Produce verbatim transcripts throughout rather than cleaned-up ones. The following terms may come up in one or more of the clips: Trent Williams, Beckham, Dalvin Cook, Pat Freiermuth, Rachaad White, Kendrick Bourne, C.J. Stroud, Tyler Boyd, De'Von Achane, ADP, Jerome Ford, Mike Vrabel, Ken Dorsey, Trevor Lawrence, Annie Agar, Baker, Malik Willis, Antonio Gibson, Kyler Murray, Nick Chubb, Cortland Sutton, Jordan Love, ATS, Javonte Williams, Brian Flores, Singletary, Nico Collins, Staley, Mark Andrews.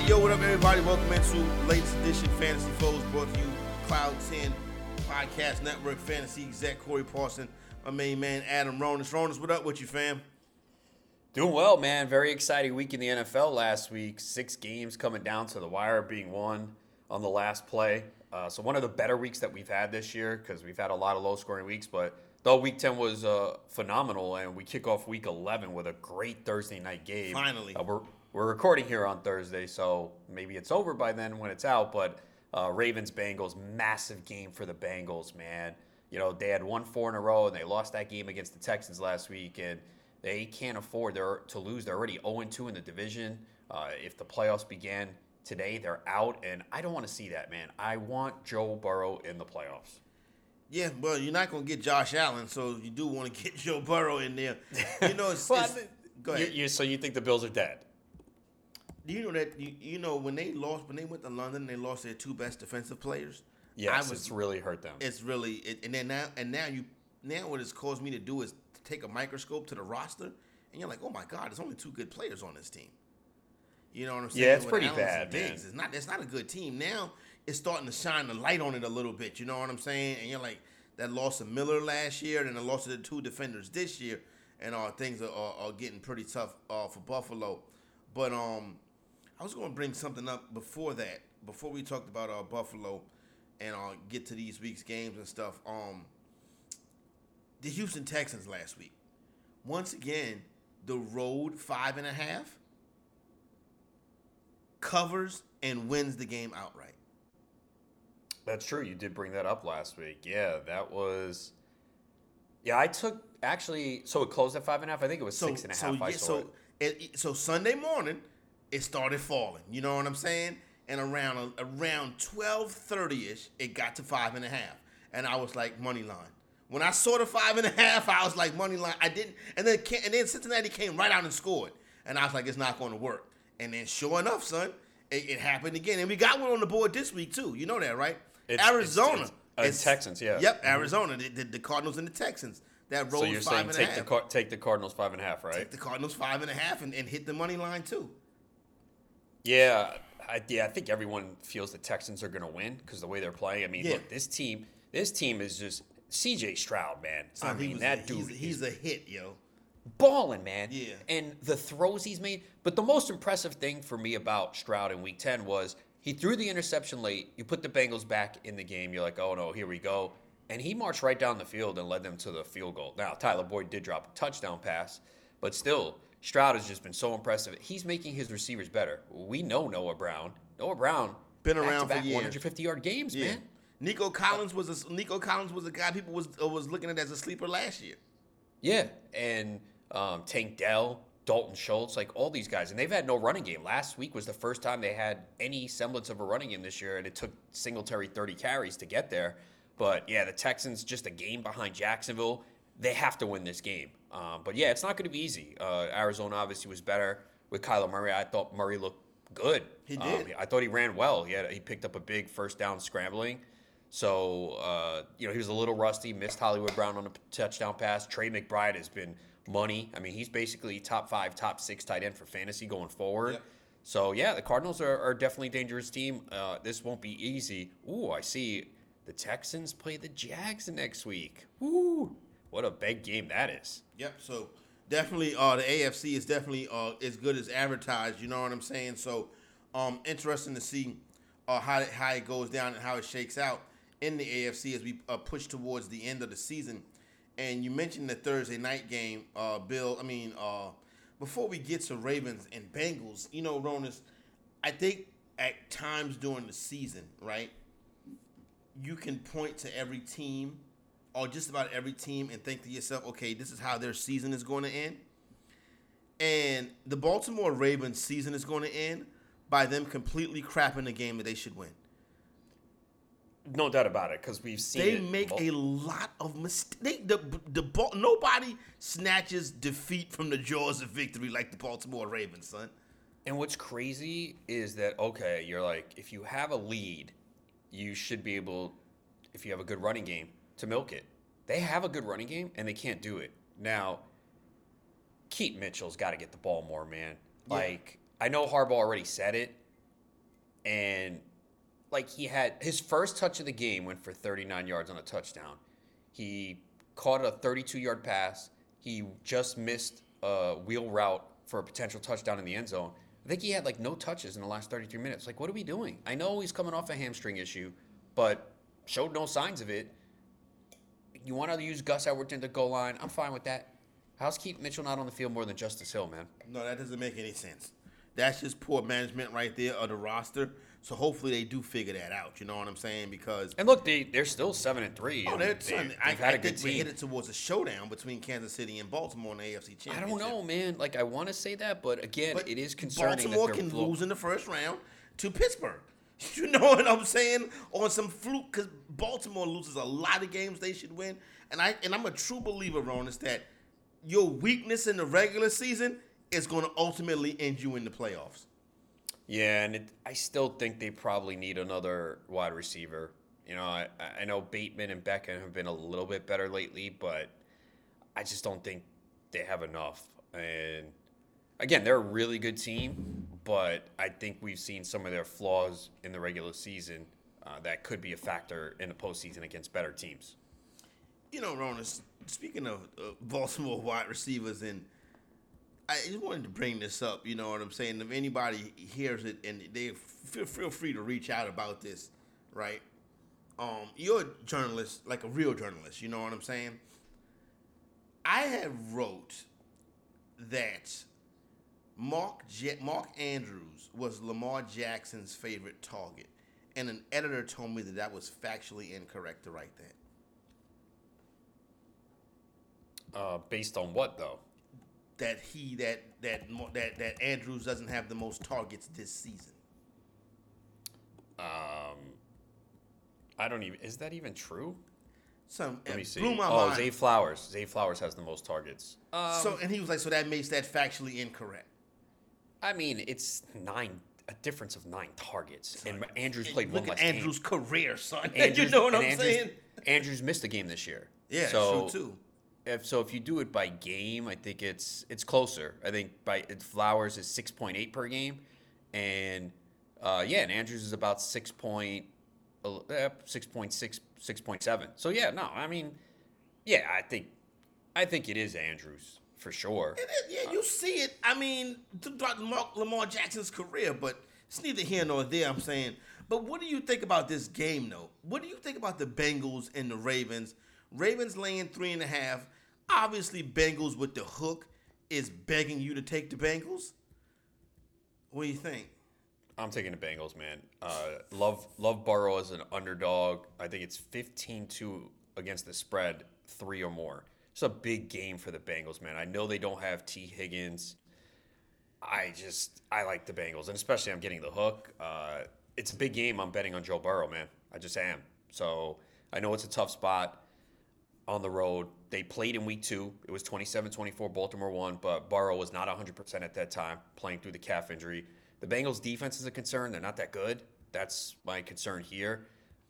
right, yo, what up, everybody? Welcome into latest edition Fantasy Foes, brought to you Cloud ten Podcast Network. Fantasy exec Corey Parson, my main man Adam Ronis. Ronis, what up with you, fam? Doing well, man. Very exciting week in the N F L last week. Six games coming down to the wire, being won on the last play. Uh, so one of the better weeks that we've had this year, because we've had a lot of low-scoring weeks, but though week ten was uh, phenomenal, and we kick off week eleven with a great Thursday night game. Finally. Uh, we're we're recording here on Thursday, so maybe it's over by then when it's out, but uh, Ravens-Bengals, massive game for the Bengals, man. You know, they had won four in a row, and they lost that game against the Texans last week, and they can't afford their, to lose. They're already oh and two in the division. Uh, if the playoffs began today, they're out, and I don't want to see that, man. I want Joe Burrow in the playoffs. Yeah, well, you're not going to get Josh Allen, so you do want to get Joe Burrow in there. You know, it's, well, it's, I mean, go ahead. You, you, so you think the Bills are dead? You know that you, you know when they lost, when they went to London, they lost their two best defensive players. Yes, I was, it's really hurt them. It's really, it, and then now, and now you, now what it's caused me to do is to take a microscope to the roster, and you're like, oh my God, there's only two good players on this team. You know what I'm saying? Yeah, it's with pretty Allen's bad, man. It's not, it's not a good team. Now it's starting to shine the light on it a little bit. You know what I'm saying? And you're like, that loss to Miller last year, and the loss of the two defenders this year, and uh, things are, are, are getting pretty tough uh, for Buffalo. But um, I was going to bring something up before that, before we talked about uh, Buffalo and uh, get to these week's games and stuff. Um, the Houston Texans last week. Once again, the road five and a half covers and wins the game outright. That's true. You did bring that up last week. Yeah, that was. Yeah, I took actually. So it closed at five and a half. I think it was so, six and a half. So, I saw so, it. It, so Sunday morning, it started falling. You know what I'm saying? And around around twelve thirty ish, it got to five and a half, and I was like, money line. When I saw the five and a half, I was like, money line. I didn't, and then and then Cincinnati came right out and scored, and I was like, it's not going to work. And then sure enough, son, it, it happened again, and we got one on the board this week too. You know that, right? It's, Arizona. It's, it's, it's Texans, yeah. Yep, Arizona. Mm-hmm. The, the Cardinals and the Texans. That road is five and a half. So you're saying take the, car- take the Cardinals five and a half, right? Take the Cardinals five and a half and, and hit the money line too. Yeah, I, yeah, I think everyone feels the Texans are going to win because the way they're playing. I mean, yeah. Look, this team this team is just C J. Stroud, man. So I mean, was, that dude. He's, he's a hit, yo. Balling, man. Yeah. And the throws he's made. But the most impressive thing for me about Stroud in Week ten was – he threw the interception late. You put the Bengals back in the game. You're like, oh, no, here we go. And he marched right down the field and led them to the field goal. Now, Tyler Boyd did drop a touchdown pass. But still, Stroud has just been so impressive. He's making his receivers better. We know Noah Brown. Noah Brown. Been around for years. one hundred fifty-yard games, yeah. man. Nico Collins was a, Nico Collins was a guy people was uh, was looking at as a sleeper last year. Yeah. And um, Tank Dell. Dalton Schultz, like all these guys. And they've had no running game. Last week was the first time they had any semblance of a running game this year, and it took Singletary thirty carries to get there. But, yeah, the Texans just a game behind Jacksonville. They have to win this game. Um, but, yeah, it's not going to be easy. Uh, Arizona obviously was better with Kyler Murray. I thought Murray looked good. He did. Um, I thought he ran well. He, had, he picked up a big first down scrambling. So, uh, you know, he was a little rusty, missed Hollywood Brown on a touchdown pass. Trey McBride has been – money. I mean, he's basically top five, top six tight end for fantasy going forward. Yep. So, yeah, the Cardinals are, are definitely a dangerous team. Uh, this won't be easy. Ooh, I see the Texans play the Jags next week. Ooh, what a big game that is. Yep, so definitely uh, the A F C is definitely uh, as good as advertised. You know what I'm saying? So, um, interesting to see uh, how, how it goes down and how it shakes out in the A F C as we uh, push towards the end of the season. And you mentioned the Thursday night game, uh, Bill. I mean, uh, before we get to Ravens and Bengals, you know, Ronis, I think at times during the season, right, you can point to every team or just about every team and think to yourself, okay, this is how their season is going to end. And the Baltimore Ravens season is going to end by them completely crapping the game that they should win. No doubt about it, because we've seen they it. make a lot of mistakes. The the ball, nobody snatches defeat from the jaws of victory like the Baltimore Ravens, son. And what's crazy is that okay, you're like if you have a lead, you should be able, if you have a good running game, to milk it. They have a good running game and they can't do it. Now, Keith Mitchell's got to get the ball more, man. Yeah. Like I know Harbaugh already said it. And like he had his first touch of the game went for thirty-nine yards on a touchdown. He caught a thirty-two yard pass. He just missed a wheel route for a potential touchdown in the end zone. I think he had like no touches in the last thirty-three minutes. Like, what are we doing? I know he's coming off a hamstring issue, but showed no signs of it. You want to use Gus Edwards in the goal line? I'm fine with that. How's Keith Mitchell not on the field more than Justice Hill, man? No, that doesn't make any sense. That's just poor management right there of the roster. So hopefully they do figure that out. You know what I'm saying? Because and look, they they're still seven and three. Oh, they're they, they've I, had I a think good we team. Headed towards a showdown between Kansas City and Baltimore in the A F C Championship. I don't know, man. Like I want to say that, but again, but it is concerning. Baltimore that can flo- lose in the first round to Pittsburgh. You know what I'm saying? On some fluke, because Baltimore loses a lot of games they should win. And I and I'm a true believer, Ronis, that your weakness in the regular season is going to ultimately end you in the playoffs. Yeah, and it, I still think they probably need another wide receiver. You know, I, I know Bateman and Beckham have been a little bit better lately, but I just don't think they have enough. And, again, they're a really good team, but I think we've seen some of their flaws in the regular season uh, that could be a factor in the postseason against better teams. You know, Ronis, speaking of uh, Baltimore wide receivers and – I just wanted to bring this up, you know what I'm saying? If anybody hears it and they feel, feel free to reach out about this, right? Um, you're a journalist, like a real journalist, you know what I'm saying? I had wrote that Mark Je- Mark Andrews was Lamar Jackson's favorite target, and an editor told me that that was factually incorrect to write that. Uh, based on what, though? That he that that that that Andrews doesn't have the most targets this season. Um, I don't even. Is that even true? Some let me see. Blew my oh, mind. Zay Flowers. Zay Flowers has the most targets. Um, so and he was like, so that makes that factually incorrect. I mean, it's nine a difference of nine targets, son. And Andrews played and one less game. Look at Andrews' career, son. Andrews, you know what I'm Andrews, saying? Andrews missed a game this year. Yeah, so, true too. If, so if you do it by game, I think it's it's closer. I think by Flowers is six point eight per game, and uh, yeah, and Andrews is about six point six, six point seven. So yeah, no, I mean, yeah, I think I think it is Andrews for sure. It is, yeah, you uh, see it. I mean, throughout Mark, Lamar Jackson's career, but it's neither here nor there. I'm saying, but what do you think about this game, though? What do you think about the Bengals and the Ravens? Ravens laying three and a half. Obviously, Bengals with the hook is begging you to take the Bengals. What do you think? I'm taking the Bengals, man. Uh, love Love Burrow as an underdog. I think it's fifteen two against the spread, three or more. It's a big game for the Bengals, man. I know they don't have T. Higgins. I just, I like the Bengals, and especially I'm getting the hook. Uh, it's a big game. I'm betting on Joe Burrow, man. I just am. So I know it's a tough spot. On the road, they played in week two. It was twenty-seven twenty-four, Baltimore won, but Burrow was not one hundred percent at that time, playing through the calf injury. The Bengals' defense is a concern. They're not that good. That's my concern here.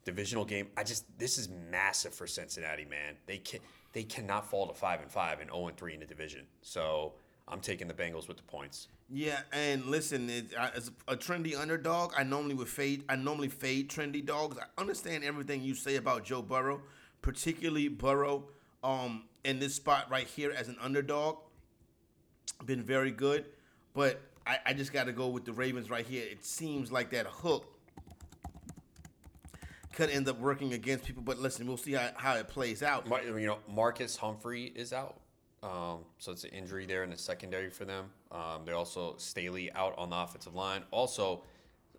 Divisional game. I just this is massive for Cincinnati, man. They can they cannot fall to five and five and zero and three in the division. So I'm taking the Bengals with the points. Yeah, and listen, it, I, as a trendy underdog, I normally would fade. I normally fade trendy dogs. I understand everything you say about Joe Burrow. Particularly Burrow um, in this spot right here as an underdog, been very good. But I, I just got to go with the Ravens right here. It seems like that hook could end up working against people. But listen, we'll see how, how it plays out. You know, Marcus Humphrey is out. Um, so it's an injury there in the secondary for them. Um, they're also Staley out on the offensive line. Also,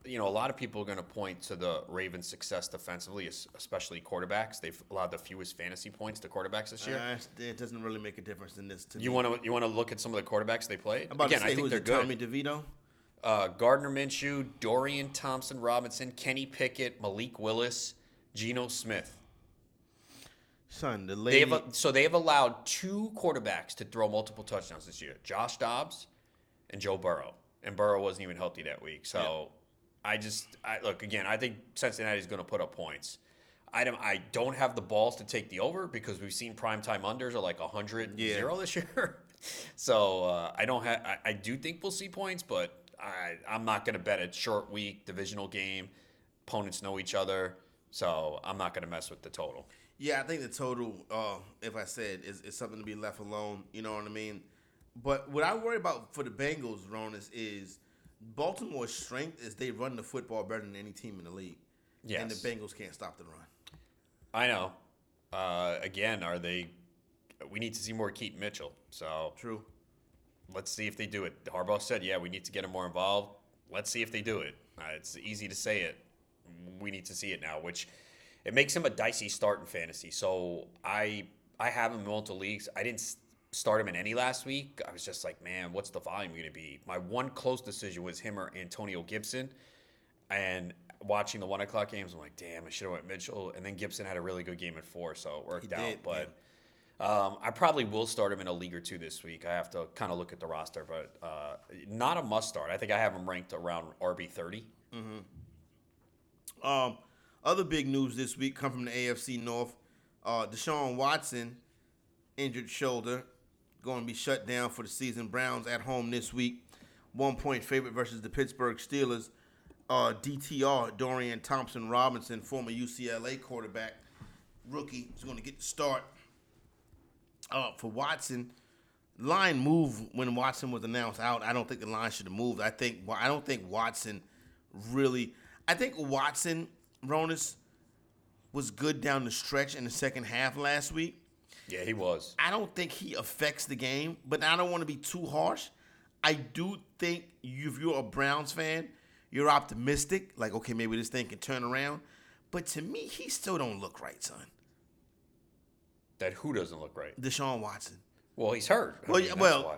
you know, a lot of people are going to point to the Ravens' success defensively, especially quarterbacks. They've allowed the fewest fantasy points to quarterbacks this year. Uh, it doesn't really make a difference in this. To you want to you want to look at some of the quarterbacks they played. I'm about Again, to say I think they're good. Tommy DeVito, uh, Gardner Minshew, Dorian Thompson-Robinson, Kenny Pickett, Malik Willis, Geno Smith. Son, the lady. They have a, so they have allowed two quarterbacks to throw multiple touchdowns this year: Josh Dobbs and Joe Burrow. And Burrow wasn't even healthy that week, so. Yeah. I just I, look again. I think Cincinnati's going to put up points. I don't. I don't have the balls to take the over because we've seen primetime unders are like a hundred yeah. zero this year. So uh, I don't have. I, I do think we'll see points, but I, I'm not going to bet a short week, divisional game. Opponents know each other, so I'm not going to mess with the total. Yeah, I think the total, uh, if I said, is, is something to be left alone. You know what I mean? But what I worry about for the Bengals, Ronis, is Baltimore's strength is they run the football better than any team in the league. Yes. And the Bengals can't stop the run. I know. Uh, again, are they – we need to see more Keith Mitchell. So true. Let's see if they do it. Harbaugh said, yeah, we need to get him more involved. Let's see if they do it. Uh, it's easy to say it. We need to see it now, which it makes him a dicey start in fantasy. So I I have him in multiple leagues. I didn't start him in any last week. I was just like, man, what's the volume going to be? My one close decision was him or Antonio Gibson. And watching the one o'clock games, I'm like, damn, I should have went Mitchell. And then Gibson had a really good game at four, so it worked he out. Did, but yeah. um, I probably will start him in a league or two this week. I have to kind of look at the roster, but uh, not a must start. I think I have him ranked around R B thirty. Mm-hmm. Um, other big news this week come from the A F C North. Uh, Deshaun Watson, injured shoulder, going to be shut down for the season. Browns at home this week. One-point favorite versus the Pittsburgh Steelers. Uh, D T R, Dorian Thompson-Robinson, former U C L A quarterback, rookie, is going to get the start. Uh, for Watson, line moved when Watson was announced out. I don't think the line should have moved. I think I don't think Watson really... I think Watson, Ronis, was good down the stretch in the second half last week. Yeah, he was. I don't think he affects the game, but I don't want to be too harsh. I do think you, if you're a Browns fan, you're optimistic. Like, okay, maybe this thing can turn around. But to me, he still don't look right, son. That who doesn't look right? Deshaun Watson. Well, he's hurt. Well, I mean, well why.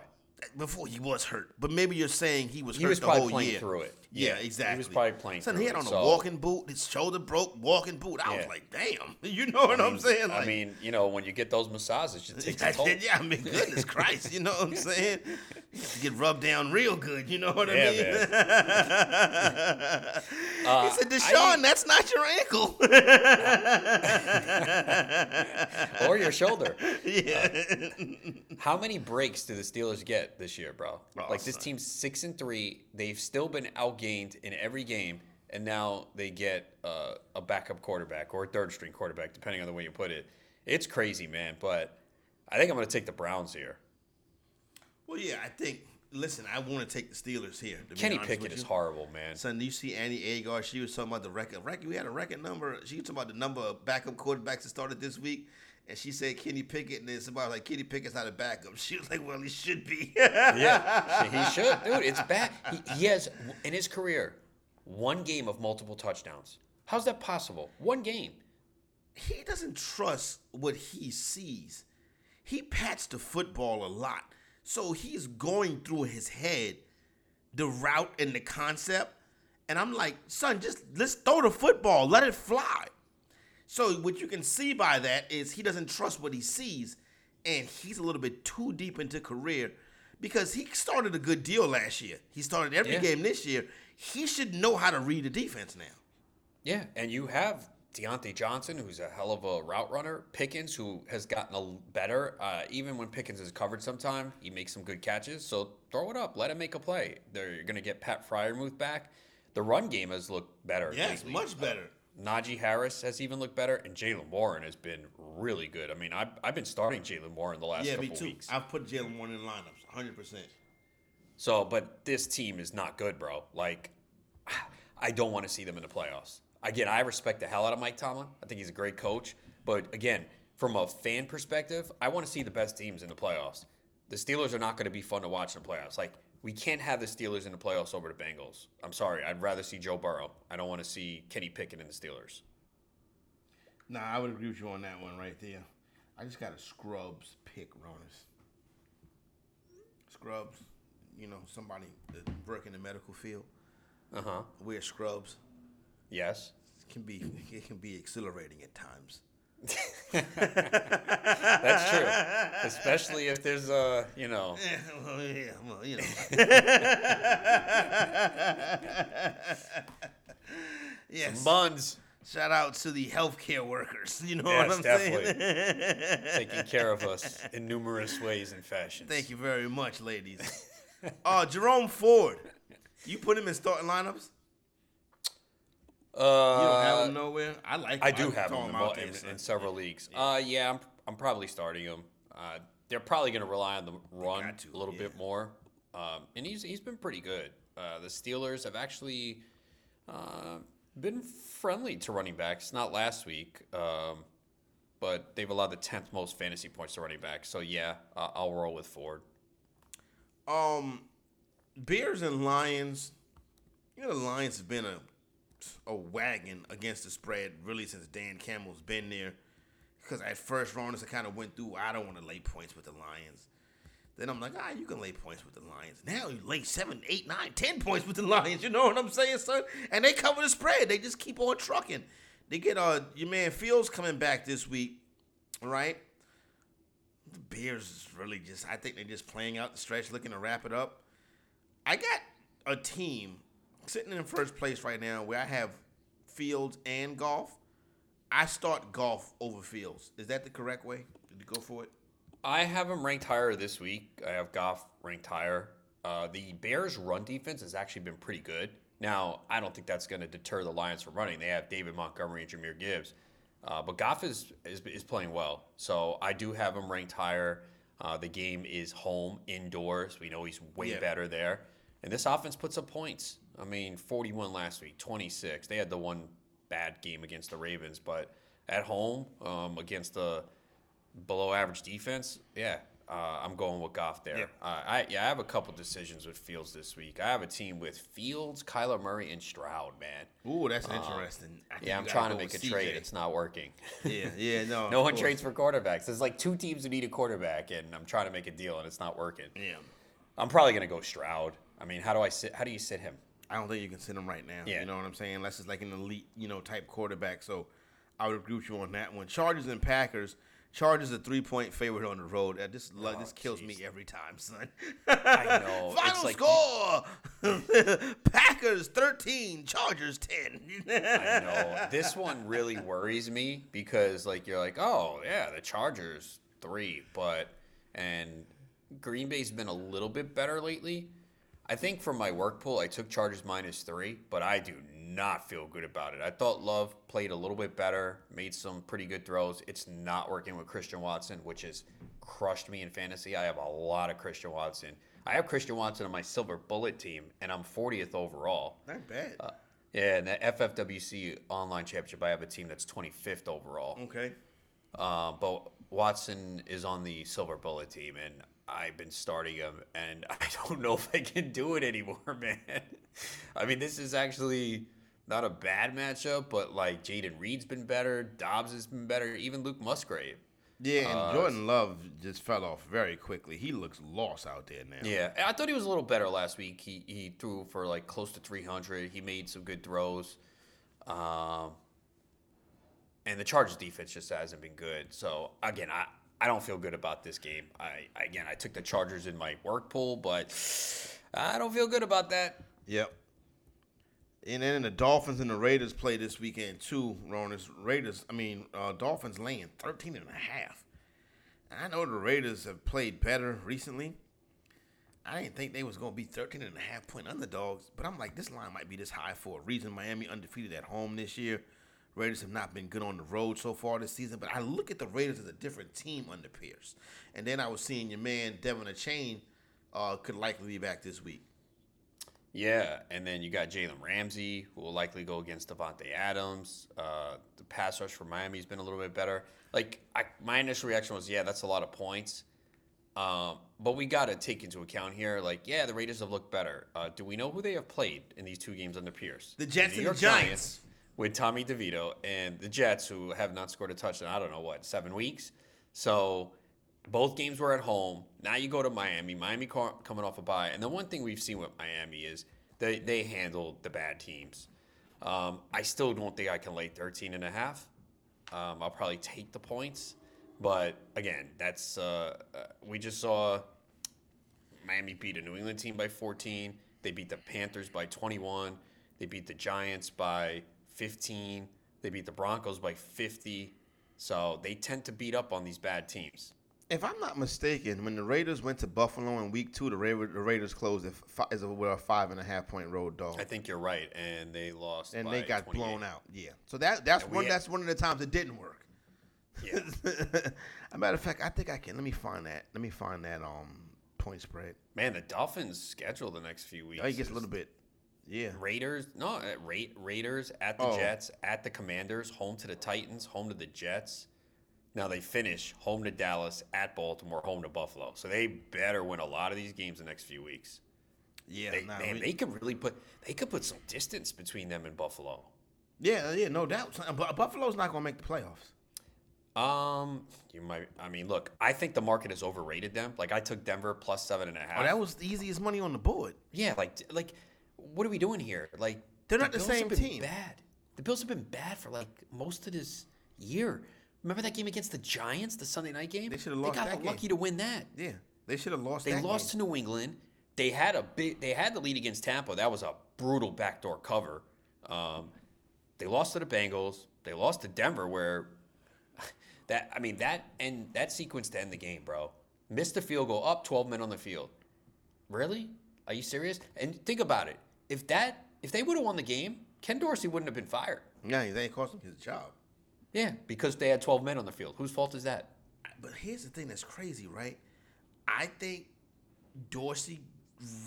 Before he was hurt. But maybe you're saying he was he hurt was the whole year. He was probably playing through it. Yeah, exactly. He was probably playing Son, through it. He had on it, a so. walking boot. His shoulder broke, walking boot. I yeah. was like, damn. You know what I mean, I'm saying? Like, I mean, you know, when you get those massages, it takes a toll. Yeah, I mean, goodness Christ. You know what I'm saying? You get rubbed down real good. You know what yeah, I mean? uh, he said, Deshaun, I, that's not your ankle. Or your shoulder. Yeah. Uh, how many breaks do the Steelers get this year, bro? Oh, like, this son. team's six and three. They've still been outgained in every game, and now they get uh, a backup quarterback or a third string quarterback, depending on the way you put it. It's crazy, man. But I think I'm going to take the Browns here. Well, yeah, I think. Listen, I want to take the Steelers here. Kenny Pickett is horrible, man. Son, do you see Annie Agar? She was talking about the record. record. We had a record number. She was talking about the number of backup quarterbacks that started this week. And she said Kenny Pickett, and then somebody was like, Kenny Pickett's not a backup. She was like, well, he should be. Yeah, he should. Dude, it's bad. He, he has, in his career, one game of multiple touchdowns. How's that possible? One game. He doesn't trust what he sees. He pats the football a lot. So he's going through his head the route and the concept. And I'm like, son, just let's throw the football. Let it fly. So what you can see by that is he doesn't trust what he sees, and he's a little bit too deep into career because he started a good deal last year. He started every yeah. game this year. He should know how to read the defense now. Yeah, and you have Deontay Johnson, who's a hell of a route runner, Pickens, who has gotten a better. Uh, even when Pickens is covered sometime, he makes some good catches. So throw it up. Let him make a play. They're going to get Pat Freiermuth back. The run game has looked better. Yes, lately. much better. Uh, Najee Harris has even looked better, and Jalen Warren has been really good. I mean, I've, I've been starting Jalen Warren the last yeah, couple me too. weeks. I've put Jalen Warren in lineups, one hundred percent. So, but this team is not good, bro. Like, I don't want to see them in the playoffs. Again, I respect the hell out of Mike Tomlin. I think he's a great coach. But, again, from a fan perspective, I want to see the best teams in the playoffs. The Steelers are not going to be fun to watch in the playoffs. Like, we can't have the Steelers in the playoffs over the Bengals. I'm sorry. I'd rather see Joe Burrow. I don't want to see Kenny Pickett in the Steelers. Nah, I would agree with you on that one right there. I just got a Scrubs pick, Ronis. Scrubs, you know, somebody that work in the medical field. Uh-huh. Wear scrubs. Yes. It can be, it can be exhilarating at times. That's true, especially if there's a uh, you know. Yeah, well, yeah, well, you know. Yes. Buns. Shout out to the healthcare workers. You know yes, what I'm definitely. saying? Taking care of us in numerous ways and fashions. Thank you very much, ladies. Uh, Jerome Ford You put him in starting lineups? Uh, you don't have him nowhere? I like him. I do I have him, him in, in, in several yeah. leagues. Yeah. Uh, yeah, I'm I'm probably starting him. Uh, they're probably going to rely on the run to, a little yeah. bit more. Um, and he's he's been pretty good. Uh, the Steelers have actually uh, been friendly to running backs. Not last week, um, but they've allowed the tenth most fantasy points to running backs. So, yeah, uh, I'll roll with Ford. Um, Bears and Lions. You know, the Lions have been a a wagon against the spread really since Dan Campbell's been there. Because at first, Ronis, I kind of went through, I don't want to lay points with the Lions. Then I'm like, ah, you can lay points with the Lions. Now you lay seven, eight, nine, ten points with the Lions. You know what I'm saying, son? And they cover the spread. They just keep on trucking. They get uh, your man Fields coming back this week, right? The Bears is really just, I think they're just playing out the stretch, looking to wrap it up. I got a team sitting in first place right now where I have Fields and Goff. I start Goff over Fields. Is that the correct way to go for it? I have him ranked higher this week. I have Goff ranked higher. Uh, the Bears' run defense has actually been pretty good. Now, I don't think that's going to deter the Lions from running. They have David Montgomery and Jahmyr Gibbs. Uh, but Goff is, is is playing well. So I do have him ranked higher. Uh, the game is home, indoors. We know he's way yeah. better there. And this offense puts up points. I mean, forty-one last week, twenty-six. They had the one bad game against the Ravens. But at home, um, against the below average defense, yeah, uh, I'm going with Goff there. Yeah. Uh, I yeah, I have a couple decisions with Fields this week. I have a team with Fields, Kyler Murray, and Stroud, man. Ooh, that's um, interesting. Yeah, I'm trying to make a C J. Trade. It's not working. Yeah, yeah, no. No one trades for quarterbacks. There's like two teams who need a quarterback, and I'm trying to make a deal, and it's not working. Yeah, I'm probably gonna go Stroud. I mean, how do I sit? How do you sit him? I don't think you can sit him right now. Yeah. You know what I'm saying? Unless it's like an elite, you know, type quarterback. So I would agree with you on that one. Chargers and Packers. Chargers a three-point favorite on the road. Uh, this oh, this kills geez. me every time, son. I know. Final score. Like... Packers thirteen, Chargers ten. I know. This one really worries me because, like, you're like, oh, yeah, the Chargers three. But – and Green Bay's been a little bit better lately. I think from my work pool, I took Chargers minus three, but I do not feel good about it. I thought Love played a little bit better, made some pretty good throws. It's not working with Christian Watson, which has crushed me in fantasy. I have a lot of Christian Watson. I have Christian Watson on my silver bullet team, and I'm fortieth overall. Not bad. Uh, yeah, and the F F W C Online Championship, I have a team that's twenty-fifth overall. Okay. Uh, but Watson is on the silver bullet team, and I've been starting him, and I don't know if I can do it anymore, man. I mean, this is actually not a bad matchup, but, like, Jaden Reed's been better. Dobbs has been better. Even Luke Musgrave. Yeah, and uh, Jordan Love just fell off very quickly. He looks lost out there now. Yeah, I thought he was a little better last week. He he threw for, like, close to three hundred. He made some good throws. Um, and the Chargers defense just hasn't been good. So, again, I – I don't feel good about this game. I again, I took the Chargers in my work pool, but I don't feel good about that. Yep. And then the Dolphins and the Raiders play this weekend too, Ronis. Raiders, I mean, uh, Dolphins laying thirteen and a half. I know the Raiders have played better recently. I didn't think they was going to be thirteen and a half point underdogs, but I'm like, this line might be this high for a reason. Miami undefeated at home this year. Raiders have not been good on the road so far this season, but I look at the Raiders as a different team under Pierce. And then I was seeing your man, De'Von Achane, uh, could likely be back this week. Yeah, and then you got Jalen Ramsey, who will likely go against Devontae Adams. Uh, the pass rush for Miami has been a little bit better. Like, I, my initial reaction was, yeah, that's a lot of points. Um, but we got to take into account here, like, yeah, the Raiders have looked better. Uh, do we know who they have played in these two games under Pierce? The Jets the and the Giants. Giants With Tommy DeVito and the Jets, who have not scored a touchdown, I don't know what, seven weeks. So both games were at home. Now you go to Miami. Miami car- coming off a bye. And the one thing we've seen with Miami is they, they handle the bad teams. Um, I still don't think I can lay thirteen and a half. Um, I'll probably take the points. But, again, that's uh, uh, we just saw Miami beat a New England team by fourteen. They beat the Panthers by twenty-one. They beat the Giants by fifteen. They beat the Broncos by fifty. So they tend to beat up on these bad teams. if I'm not mistaken, when the Raiders went to Buffalo in week two, the Raiders, the Raiders closed as a, a five-and-a-half-point road dog. I think you're right, and they lost And by they got blown out, yeah. So that that's one had- that's one of the times it didn't work. Yeah. As a matter of fact, I think I can. Let me find that. Let me find that um point spread. Man, the Dolphins' schedule the next few weeks. Oh, it gets a little bit. Yeah. Raiders. No, Ra- Raiders at the oh. Jets, at the Commanders, home to the Titans, home to the Jets. Now they finish home to Dallas, at Baltimore, home to Buffalo. So they better win a lot of these games the next few weeks. Yeah, they, nah, man, we, they could really put they could put some distance between them and Buffalo. Yeah, yeah, no doubt. Buffalo's not going to make the playoffs. Um, you might. I mean, look, I think the market has overrated them. Like, I took Denver plus seven and a half. Oh, that was the easiest money on the board. Yeah, like, like, what are we doing here? Like, they're not the, the same team. Bad. The Bills have been bad for like most of this year. Remember that game against the Giants, the Sunday night game? They should have lost that game. They got lucky to win that. Yeah, they should have lost that game. They lost to New England. They had a big. They had the lead against Tampa. That was a brutal backdoor cover. Um, they lost to the Bengals. They lost to Denver, where. That I mean that and that sequence to end the game, bro. Missed the field goal, up twelve men on the field. Really? Are you serious? And think about it. If that if they would have won the game, Ken Dorsey wouldn't have been fired. Yeah, they cost him his job. Yeah, because they had twelve men on the field. Whose fault is that? But here's the thing that's crazy, right? I think Dorsey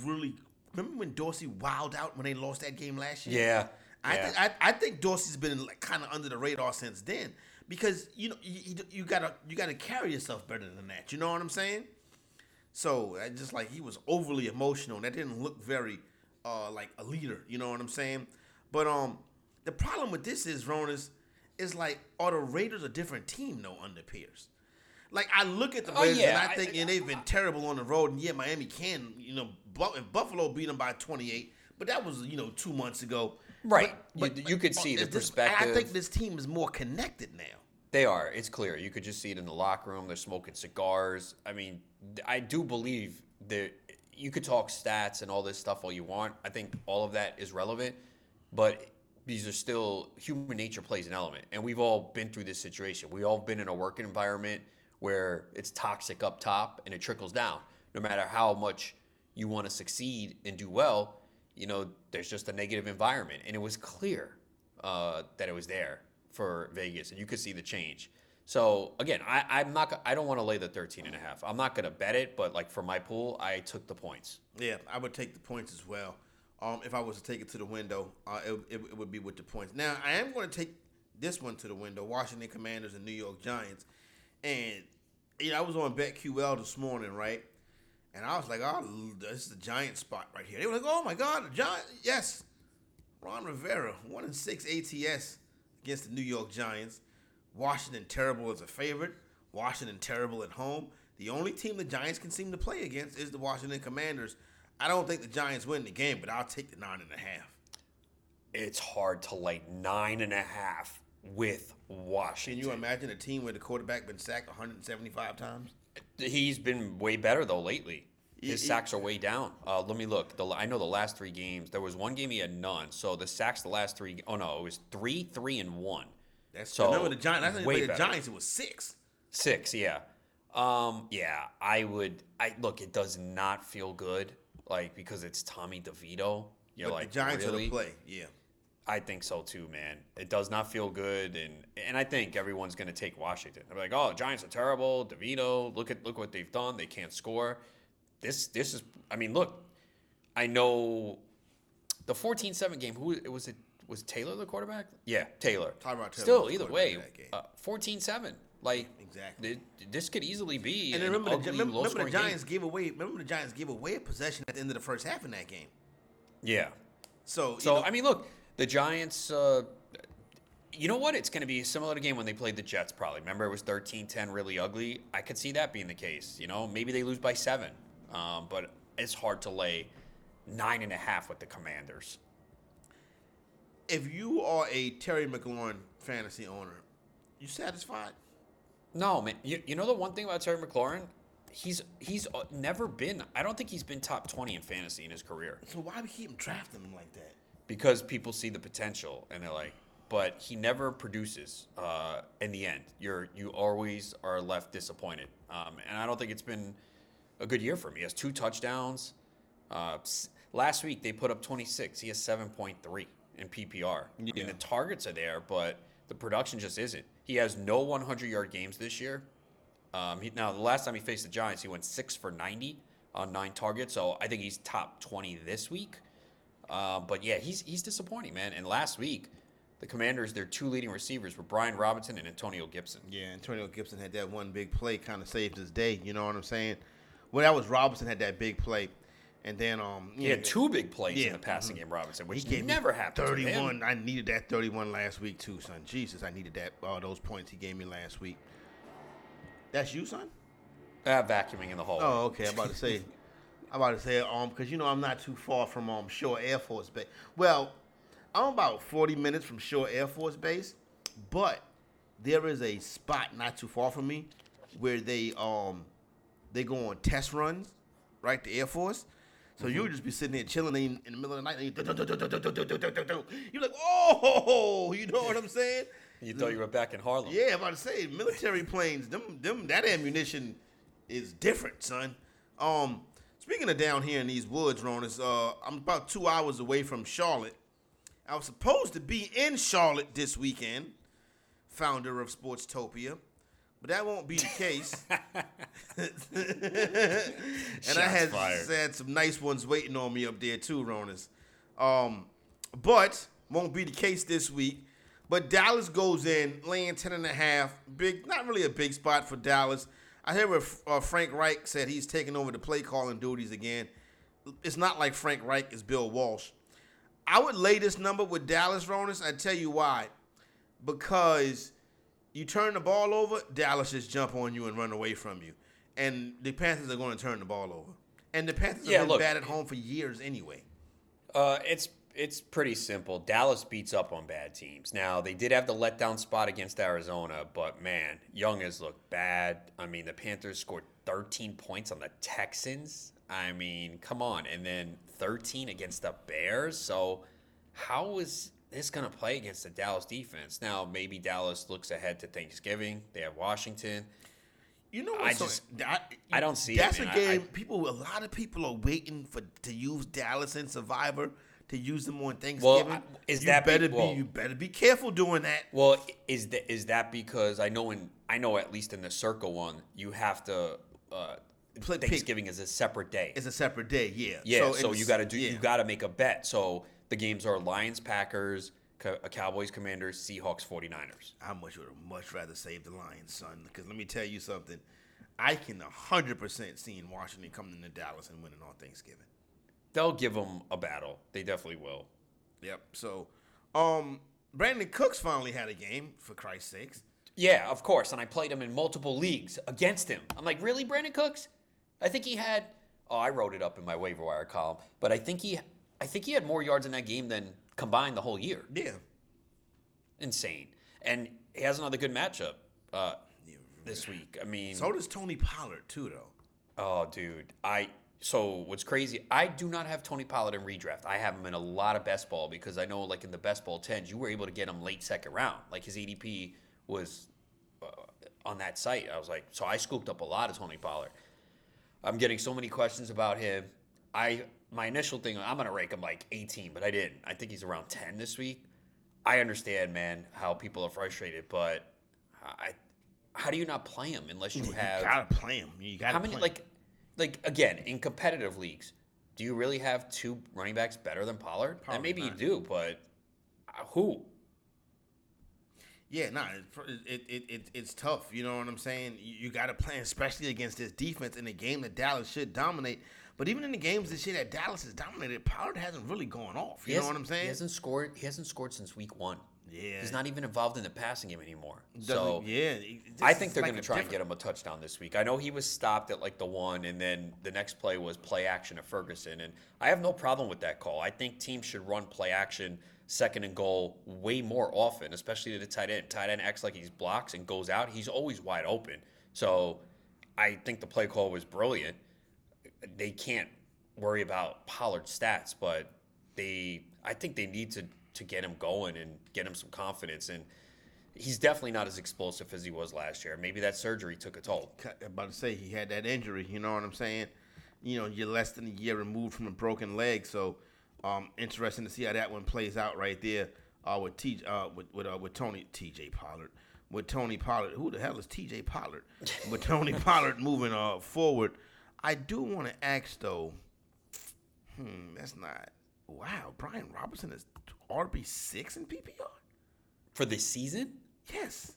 really remember when Dorsey wowed out when they lost that game last year. Yeah. I yeah. think I, I think Dorsey's been like kind of under the radar since then. Because you know you, you gotta you gotta carry yourself better than that. You know what I'm saying? So I just like he was overly emotional. That didn't look very uh, like a leader. You know what I'm saying? But um, the problem with this is Ronis is like are the Raiders a different team though under Pierce? Like I look at the Raiders oh, yeah. and I think I, I, and they've been terrible on the road. And yeah, Miami can you know and Buffalo beat them by twenty-eight, but that was you know two months ago. Right, but, but, you, you could see the perspective. This, I think this team is more connected now. They are. It's clear. You could just see it in the locker room. They're smoking cigars. I mean, I do believe that you could talk stats and all this stuff all you want. I think all of that is relevant, but these are still human nature plays an element, and we've all been through this situation. We've all been in a work environment where it's toxic up top and it trickles down. No matter how much you want to succeed and do well, you know, there's just a negative environment. And it was clear uh, that it was there for Vegas. And you could see the change. So, again, I, I'm not, I don't want to lay the thirteen and a half. I'm not going to bet it. But, like, for my pool, I took the points. Yeah, I would take the points as well. Um, if I was to take it to the window, uh, it, it, it would be with the points. Now, I am going to take this one to the window, Washington Commanders and New York Giants. And, you know, I was on BetQL this morning, right? And I was like, oh, this is the Giant spot right here. They were like, oh, my God, the Giant. Yes. Ron Rivera, one and six A T S against the New York Giants. Washington terrible as a favorite. Washington terrible at home. The only team the Giants can seem to play against is the Washington Commanders. I don't think the Giants win the game, but I'll take the nine and a half. It's hard to lay nine and a half with Washington. Can you imagine a team where the quarterback been sacked one hundred seventy-five times? He's been way better, though, lately. His yeah, sacks are way down. Uh, let me look. The, I know the last three games, there was one game he had none. So the sacks the last three – oh, no, it was three, three, and one. That's so remember the Giants. I think way the Giants, it was six. Six, yeah. Um, yeah, I would I, – look, it does not feel good, like, because it's Tommy DeVito. You're but like, the Giants really? Are the play, yeah. I think so, too, man. It does not feel good, and, and I think everyone's going to take Washington. They're like, oh, the Giants are terrible. DeVito, look at look what they've done. They can't score. This this is – I mean, look, I know the fourteen seven game, who was it? Was Taylor the quarterback? Yeah, Taylor. Tyrod Taylor Still, either way, uh, fourteen seven. Like, exactly. th- this could easily be and an remember ugly, the, remember, remember the Giants game. Gave away. Remember the Giants gave away a possession at the end of the first half in that game. Yeah. So, so know, I mean, look – the Giants, uh, you know what? It's going to be similar to the game when they played the Jets probably. Remember, it was thirteen ten, really ugly. I could see that being the case. You know, maybe they lose by seven. Um, but it's hard to lay nine and a half with the Commanders. If you are a Terry McLaurin fantasy owner, you satisfied? No, man. You, you know the one thing about Terry McLaurin? He's he's never been – I don't think he's been top twenty in fantasy in his career. So why do we keep drafting him like that? Because people see the potential, and they're like, but he never produces uh, in the end. You're you always are left disappointed, um, and I don't think it's been a good year for him. He has two touchdowns. Uh, last week they put up twenty-six. He has seven point three in P P R. Yeah. I mean, the targets are there, but the production just isn't. He has no one hundred yard games this year. Um, he, now the last time he faced the Giants, he went six for ninety on nine targets. So I think he's top twenty this week. Uh, but yeah, he's he's disappointing, man. And last week, the Commanders, their two leading receivers were Brian Robinson and Antonio Gibson. Yeah, Antonio Gibson had that one big play, kind of saved his day. You know what I'm saying? Well, that was Robinson had that big play, and then um, he had know, two big plays yeah, in the passing mm-hmm. game. Robinson, which he never happened. Thirty-one. To him. I needed that thirty-one last week too, son. Jesus, I needed that all those points he gave me last week. That's you, son. Uh, vacuuming in the hallway. Oh, okay. I'm about to say. I'm about to say um because you know I'm not too far from um Shore Air Force Base. Well, I'm about forty minutes from Shore Air Force Base, but there is a spot not too far from me where they um they go on test runs, right? The Air Force. So mm-hmm. you would just be sitting there chilling in, in the middle of the night. And you're like, oh, you know what I'm saying? You thought you were back in Harlem. Yeah, I'm about to say military planes. Them them that ammunition is different, son. Um. Speaking of down here in these woods, Ronis, uh, I'm about two hours away from Charlotte. I was supposed to be in Charlotte this weekend, founder of Sportstopia, but that won't be the case. And I had, had some nice ones waiting on me up there too, Ronis. Um, but won't be the case this week. But Dallas goes in, laying ten and a half. Big, not really a big spot for Dallas. I hear where uh, Frank Reich said he's taking over the play calling duties again. It's not like Frank Reich is Bill Walsh. I would lay this number with Dallas, Ronis. I tell you why. Because you turn the ball over, Dallas just jump on you and run away from you. And the Panthers are going to turn the ball over. And the Panthers yeah, have been look, bad at home for years anyway. Uh, it's it's pretty simple. Dallas beats up on bad teams. Now, they did have the letdown spot against Arizona, but, man, Young has looked bad. I mean, the Panthers scored thirteen points on the Texans. I mean, come on. And then thirteen against the Bears. So how is this going to play against the Dallas defense? Now, maybe Dallas looks ahead to Thanksgiving. They have Washington. You know what? I, so, just, I, I don't see that's it, That's a game. I, I, people, a lot of people are waiting for to use Dallas and Survivor. To use them on Thanksgiving, well, is you that better be, well, you better be careful doing that. Well, is that is that because I know in I know at least in the circle one you have to uh, Thanksgiving pick. Is a separate day. It's a separate day, yeah. Yeah, so, so you got to do yeah. you got to make a bet. So the games are Lions, Packers, Cowboys, Commanders, Seahawks, 49ers. I much would much rather save the Lions, son, because let me tell you something. I can one hundred percent see in Washington coming to Dallas and winning on Thanksgiving. They'll give them a battle. They definitely will. Yep. So, um, Brandon Cooks finally had a game, for Christ's sakes. Yeah, of course. And I played him in multiple leagues against him. I'm like, really, Brandon Cooks? I think he had. Oh, I wrote it up in my waiver wire column. But I think he, I think he had more yards in that game than combined the whole year. Yeah. Insane. And he has another good matchup uh, yeah. this week. I mean, so does Tony Pollard too, though. Oh, dude, I. So what's crazy, I do not have Tony Pollard in redraft. I have him in a lot of best ball because I know like in the best ball tens, you were able to get him late second round. Like his A D P was uh, on that site. I was like, so I scooped up a lot of Tony Pollard. I'm getting so many questions about him. I My initial thing, I'm going to rank him like eighteen, but I didn't. I think he's around ten this week. I understand, man, how people are frustrated, but I, how do you not play him unless you, you have – You got to play him. You got to play him. Like, Like, again, in competitive leagues, do you really have two running backs better than Pollard? And maybe not. You do, but who? Yeah, no, nah, it, it, it, it's tough. You know what I'm saying? You, you got to play, especially against this defense in a game that Dallas should dominate. But even in the games this year that Dallas has dominated, Pollard hasn't really gone off. You know what I'm saying? He hasn't scored. He hasn't scored since week one. Yeah, he's not even involved in the passing game anymore. Doesn't, so yeah, I think they're like going to try different. and get him a touchdown this week. I know he was stopped at like the one, and then the next play was play action to Ferguson, and I have no problem with that call. I think teams should run play action second and goal way more often, especially to the tight end. Tight end acts like he's blocks and goes out. He's always wide open. So I think the play call was brilliant. They can't worry about Pollard's stats, but they I think they need to to get him going and get him some confidence. And he's definitely not as explosive as he was last year. Maybe that surgery took a toll. I'm about to say he had that injury, you know what I'm saying? You know, you're less than a year removed from a broken leg, so um, interesting to see how that one plays out right there uh, with T. Uh, with with, uh, with Tony T J Pollard, with Tony Pollard. Who the hell is T J Pollard? With Tony Pollard moving uh, forward, I do want to ask though. Hmm, that's not wow. Brian Robinson is R B six in P P R for the season. Yes.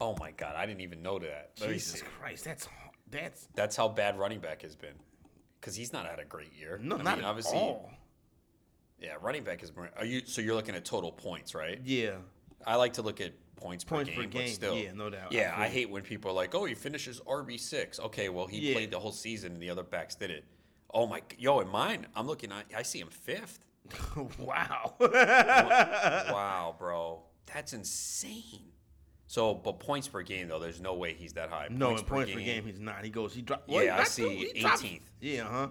Oh my God, I didn't even know that. Jesus Christ, that's that's that's how bad running back has been. Because he's not had a great year. No, I not mean, obviously, at all. Yeah, running back is. Are you so you're looking at total points, right? Yeah. I like to look at points, points per game. Per game. But still, yeah, no doubt. Yeah, I, I hate when people are like, "Oh, he finishes R B six." Okay, well, he yeah. played the whole season, and the other backs did it. Oh my, yo, in mine, I'm looking. I, I see him fifth. Wow. Wow, bro, that's insane. So, but points per game, though, there's no way he's that high. Points no, in points per game, per game he's not. He goes, he dropped. Well, yeah, I see, eighteenth. Yeah, huh?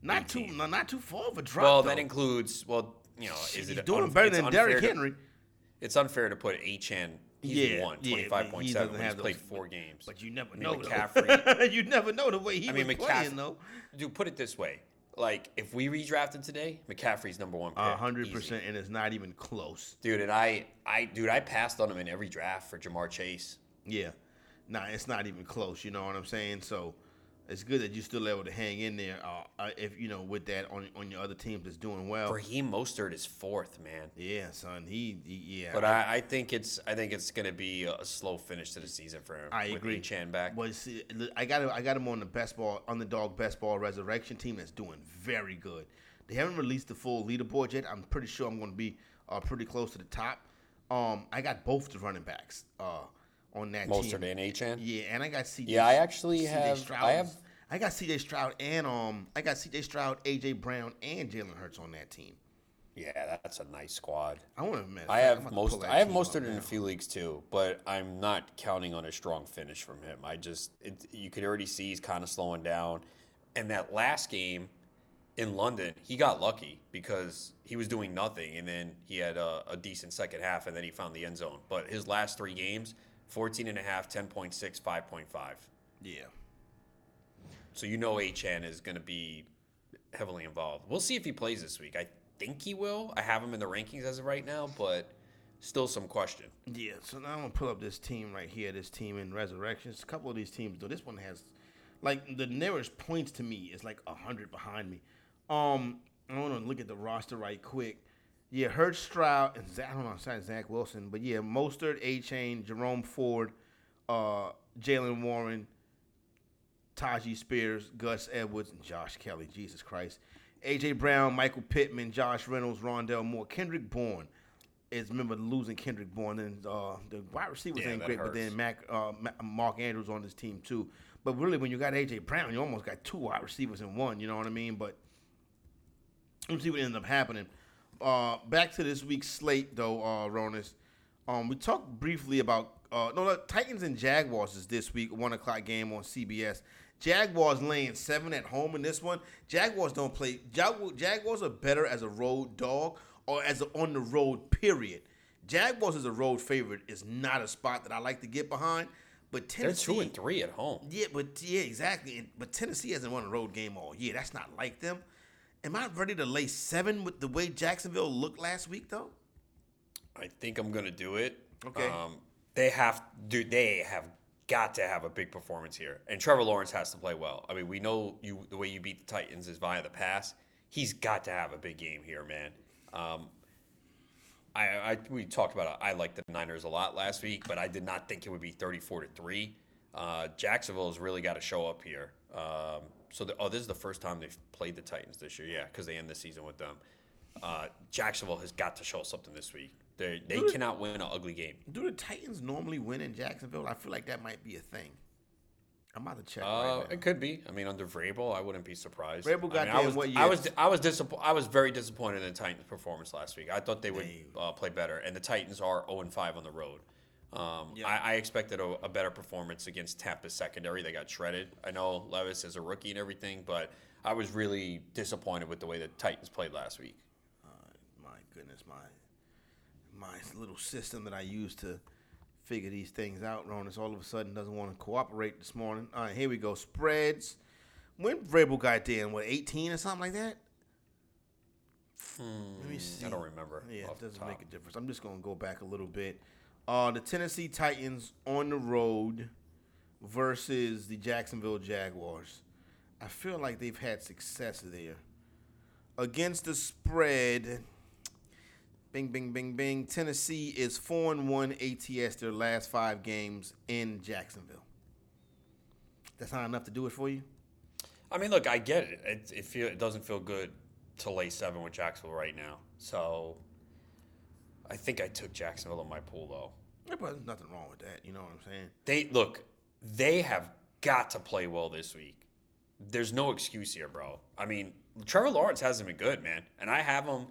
Not eighteenth. Too, no, not too far of a drop. Well, though. That includes, well, you know, is he's it doing un- better than Derrick Henry? To, it's unfair to put Achane. He's yeah, won twenty-five point seven. Yeah, he he's played those, four games, but you never I mean, know. McCaffrey, you never know the way he I mean, was McCaff- playing, though. Dude, put it this way: like if we redraft him today, McCaffrey's number one pick. A hundred percent, and it's not even close, dude. And I, I, dude, I passed on him in every draft for Jamar Chase. Yeah, nah, it's not even close. You know what I'm saying? So it's good that you're still able to hang in there. Uh, if you know, with that on on your other teams that's doing well. Raheem Mostert is fourth, man. Yeah, son. He, he yeah. But I, I think it's I think it's gonna be a slow finish to the season for him. I with agree. Achane back. Well, see, I got I got him on the best ball underdog best ball resurrection team that's doing very good. They haven't released the full leaderboard yet. I'm pretty sure I'm gonna be uh, pretty close to the top. Um, I got both the running backs uh, on that Mostert team. Mostert and Achane. Yeah, and I got C J. Yeah, I actually have. Stroud. I have. I got C J. Stroud and um, I got C J. Stroud, A J. Brown, and Jalen Hurts on that team. Yeah, that's a nice squad. I want to. I have most. I have Mostert in a few leagues too, but I'm not counting on a strong finish from him. I just, it, you could already see he's kind of slowing down. And that last game in London, he got lucky because he was doing nothing, and then he had a, a decent second half, and then he found the end zone. But his last three games, fourteen and a half, ten point six, five point five. Yeah. So you know Achane is going to be heavily involved. We'll see if he plays this week. I think he will. I have him in the rankings as of right now, but still some question. Yeah, so now I'm going to pull up this team right here, this team in Resurrections. A couple of these teams, though, this one has, like, the nearest points to me is, like, one hundred behind me. Um, I want to look at the roster right quick. Yeah, Hurts, Stroud, and Zach, I don't know, sorry, Zach Wilson. But, yeah, Mostert, Achane, Jerome Ford, uh, Jalen Warren, Tajee Spears, Gus Edwards, and Josh Kelly. Jesus Christ. A J. Brown, Michael Pittman, Josh Reynolds, Rondell Moore. Kendrick Bourne is, remember, losing Kendrick Bourne. And uh, the wide receivers yeah, ain't great, hurts. But then Mac, uh, Mark Andrews on this team, too. But really, when you got A J. Brown, you almost got two wide receivers in one. You know what I mean? But let's see what ended up happening. Uh, back to this week's slate, though, uh, Ronis. Um, we talked briefly about uh, – no, look, Titans and Jaguars is this week, one o'clock game on C B S. Jaguars laying seven at home in this one. Jaguars don't play. Jagu- Jaguars are better as a road dog or as a on the road period. Jaguars as a road favorite is not a spot that I like to get behind. But Tennessee, they're two and three at home. Yeah, but yeah, exactly. And, but Tennessee hasn't won a road game all year. That's not like them. Am I ready to lay seven with the way Jacksonville looked last week though? I think I'm gonna do it. Okay. Um, they have, dude. They have. Got to have a big performance here, and Trevor Lawrence has to play well. I mean, we know you the way you beat the Titans is via the pass. He's got to have a big game here, man. Um, I, I we talked about it. I liked the Niners a lot last week, but I did not think it would be thirty-four to three. Uh, Jacksonville has really got to show up here. Um, so the, oh, this is the first time they've played the Titans this year, yeah, because they end the season with them. Uh, Jacksonville has got to show something this week. They they do cannot the, win an ugly game. Do the Titans normally win in Jacksonville? I feel like that might be a thing. I'm about to check. Uh, right now. It could be. I mean, under Vrabel, I wouldn't be surprised. Vrabel got I mean, there I was, in what year? I was I was disappointed. I was very disappointed in the Titans' performance last week. I thought they would uh, play better, and the Titans are zero and five on the road. Um, yeah. I, I expected a, a better performance against Tampa's secondary. They got shredded. I know Levis is a rookie and everything, but I was really disappointed with the way the Titans played last week. Uh, my goodness, my. my little system that I use to figure these things out, Ronis, all of a sudden doesn't want to cooperate this morning. All right, here we go. Spreads. When Vrabel got there, in what, eighteen or something like that? Hmm, Let me see. I don't remember. Yeah, it doesn't make a difference. I'm just going to go back a little bit. Uh, the Tennessee Titans on the road versus the Jacksonville Jaguars. I feel like they've had success there. Against the spread, bing, bing, bing, bing, Tennessee is four and one A T S their last five games in Jacksonville. That's not enough to do it for you? I mean, look, I get it. It, it, feel, it doesn't feel good to lay seven with Jacksonville right now. So I think I took Jacksonville in my pool, though. Yeah, but there's nothing wrong with that. You know what I'm saying? They Look, they have got to play well this week. There's no excuse here, bro. I mean, Trevor Lawrence hasn't been good, man. And I have him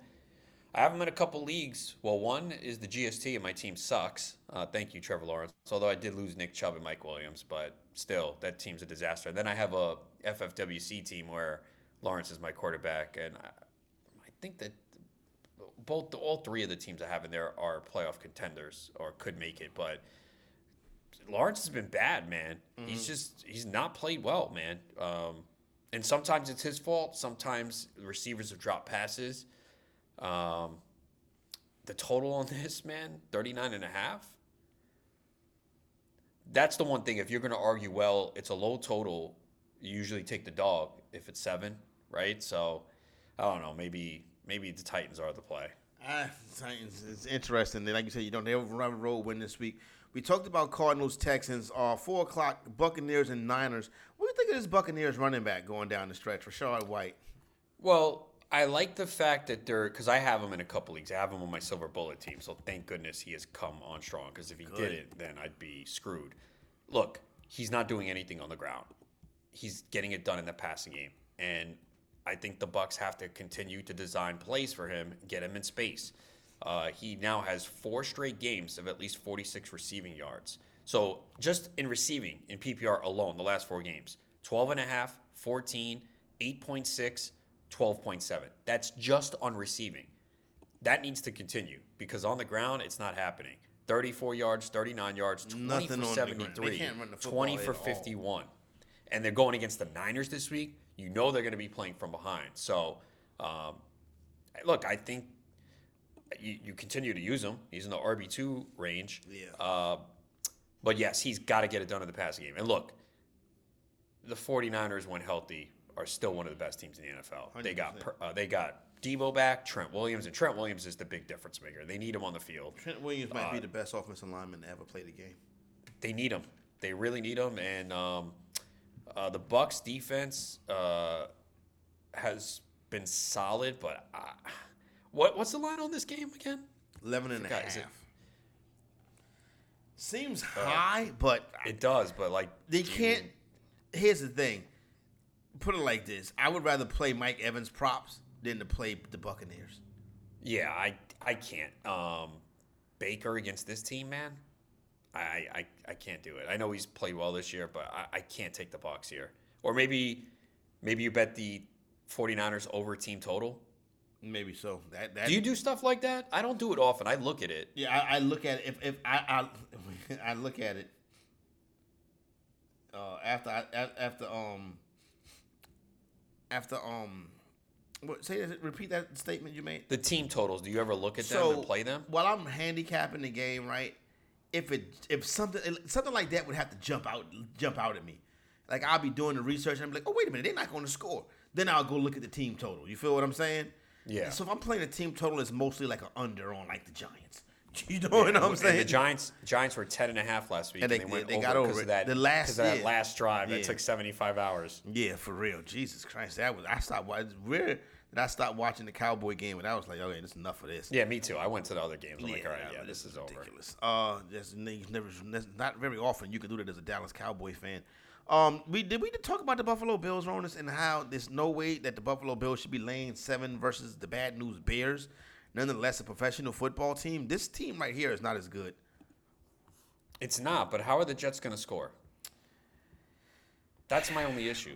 I have him in a couple leagues. Well, one is the G S T, and my team sucks. Uh, thank you, Trevor Lawrence. Although I did lose Nick Chubb and Mike Williams, but still, that team's a disaster. And then I have a F F W C team where Lawrence is my quarterback, and I, I think that both all three of the teams I have in there are playoff contenders or could make it, but Lawrence has been bad, man. Mm-hmm. He's just he's not played well, man. Um, and sometimes it's his fault. Sometimes receivers have dropped passes. Um, the total on this, man, thirty-nine and a half. That's the one thing. If you're going to argue, well, it's a low total, you usually take the dog if it's seven, right? So, I don't know. Maybe maybe the Titans are the play. Ah, Titans is interesting. Like you said, you don't they have a road win this week. We talked about Cardinals, Texans, uh, four o'clock, Buccaneers and Niners. What do you think of this Buccaneers running back going down the stretch, Rachaad White? Well, I like the fact that they're – because I have him in a couple leagues. I have him on my Silver Bullet team, so thank goodness he has come on strong because if he Good. didn't, then I'd be screwed. Look, he's not doing anything on the ground. He's getting it done in the passing game, and I think the Bucs have to continue to design plays for him, get him in space. Uh, he now has four straight games of at least forty-six receiving yards. So just in receiving, in P P R alone, the last four games, twelve and a half, fourteen, eight point six, twelve point seven. That's just on receiving. That needs to continue because on the ground, it's not happening. thirty-four yards, thirty-nine yards, twenty for seventy-three, twenty for fifty-one. And they're going against the Niners this week. You know they're going to be playing from behind. So, um, look, I think you, you continue to use him. He's in the R B two range. Yeah. Uh, but, yes, he's got to get it done in the passing game. And, look, the 49ers went healthy. Are still one of the best teams in the N F L. one hundred percent. They got uh, they got Deebo back, Trent Williams, and Trent Williams is the big difference maker. They need him on the field. Trent Williams might uh, be the best offensive lineman to ever play the game. They need him. They really need him. And um, uh, the Bucs defense uh, has been solid, but I, what what's the line on this game again? Eleven and a half. It, Seems uh, high, but it does. But like they can't. Here's the thing. Put it like this. I would rather play Mike Evans props than to play the Buccaneers. Yeah, I I can't. Um, Baker against this team, man, I, I I can't do it. I know he's played well this year, but I, I can't take the Bucs here. Or maybe maybe you bet the 49ers over team total. Maybe so. That, that Do you do stuff like that? I don't do it often. I look at it. Yeah, I, I look at it. If, if I, I, I look at it uh, after I, after um. After um, what, say repeat that statement you made. The team totals. Do you ever look at them so, and play them? While I'm handicapping the game, right? If it if something something like that would have to jump out jump out at me, like I'll be doing the research and I'm like, oh wait a minute, they're not going to score. Then I'll go look at the team total. You feel what I'm saying? Yeah. And so if I'm playing a team total, it's mostly like an under on like the Giants. You know yeah, what I'm saying? The Giants Giants were ten and a half last week, and they, and they went they over got over because of that, the last, of that yeah. last drive. Yeah. It took seventy-five hours. Yeah, for real. Jesus Christ, that was I stopped. It's weird that I stopped watching the Cowboy game, and I was like, okay, this is enough of this. Yeah, me too. I went to the other games. I'm yeah, like, all right, yeah, this, this is, is ridiculous. over. Uh, that's never not very often you can do that as a Dallas Cowboy fan. Um, we did we talk about the Buffalo Bills, Ronis, and how there's no way that the Buffalo Bills should be laying seven versus the Bad News Bears. Nonetheless, a professional football team. This team right here is not as good. It's not, but how are the Jets going to score? That's my only issue.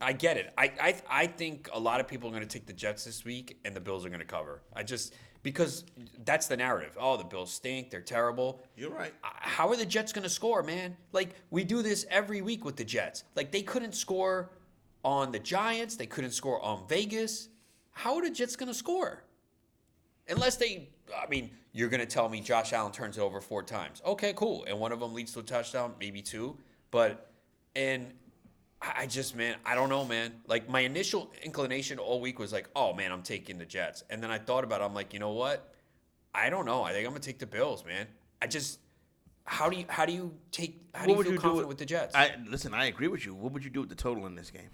I get it. I, I I think a lot of people are going to take the Jets this week, and the Bills are going to cover. I just because that's the narrative. Oh, the Bills stink. They're terrible. You're right. How are the Jets going to score, man? Like, we do this every week with the Jets. Like, they couldn't score on the Giants. They couldn't score on Vegas. How are the Jets going to score? Unless they, I mean, you're going to tell me Josh Allen turns it over four times. Okay, cool. And one of them leads to a touchdown, maybe two. But, and... I just, man, I don't know, man. Like, my initial inclination all week was like, oh, man, I'm taking the Jets. And then I thought about it. I'm like, you know what? I don't know. I think I'm going to take the Bills, man. I just, how do you how do you take, how do you feel confident with the Jets? I, listen, I agree with you. What would you do with the total in this game?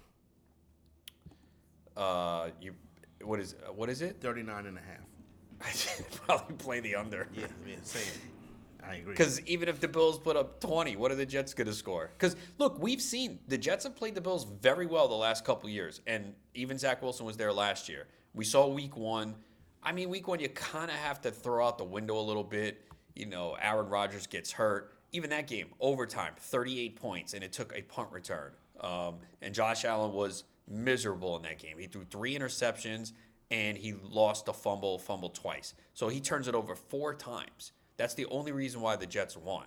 Uh, you, what is what is it? thirty-nine and a half. I'd probably play the under. Yeah, yeah, same. I agree. Because even if the Bills put up twenty, what are the Jets going to score? Because, look, we've seen the Jets have played the Bills very well the last couple of years, and even Zach Wilson was there last year. We saw week one. I mean, week one, you kind of have to throw out the window a little bit. You know, Aaron Rodgers gets hurt. Even that game, overtime, thirty-eight points, and it took a punt return. Um, and Josh Allen was miserable in that game. He threw three interceptions, and he lost a fumble, fumbled twice. So he turns it over four times. That's the only reason why the Jets won.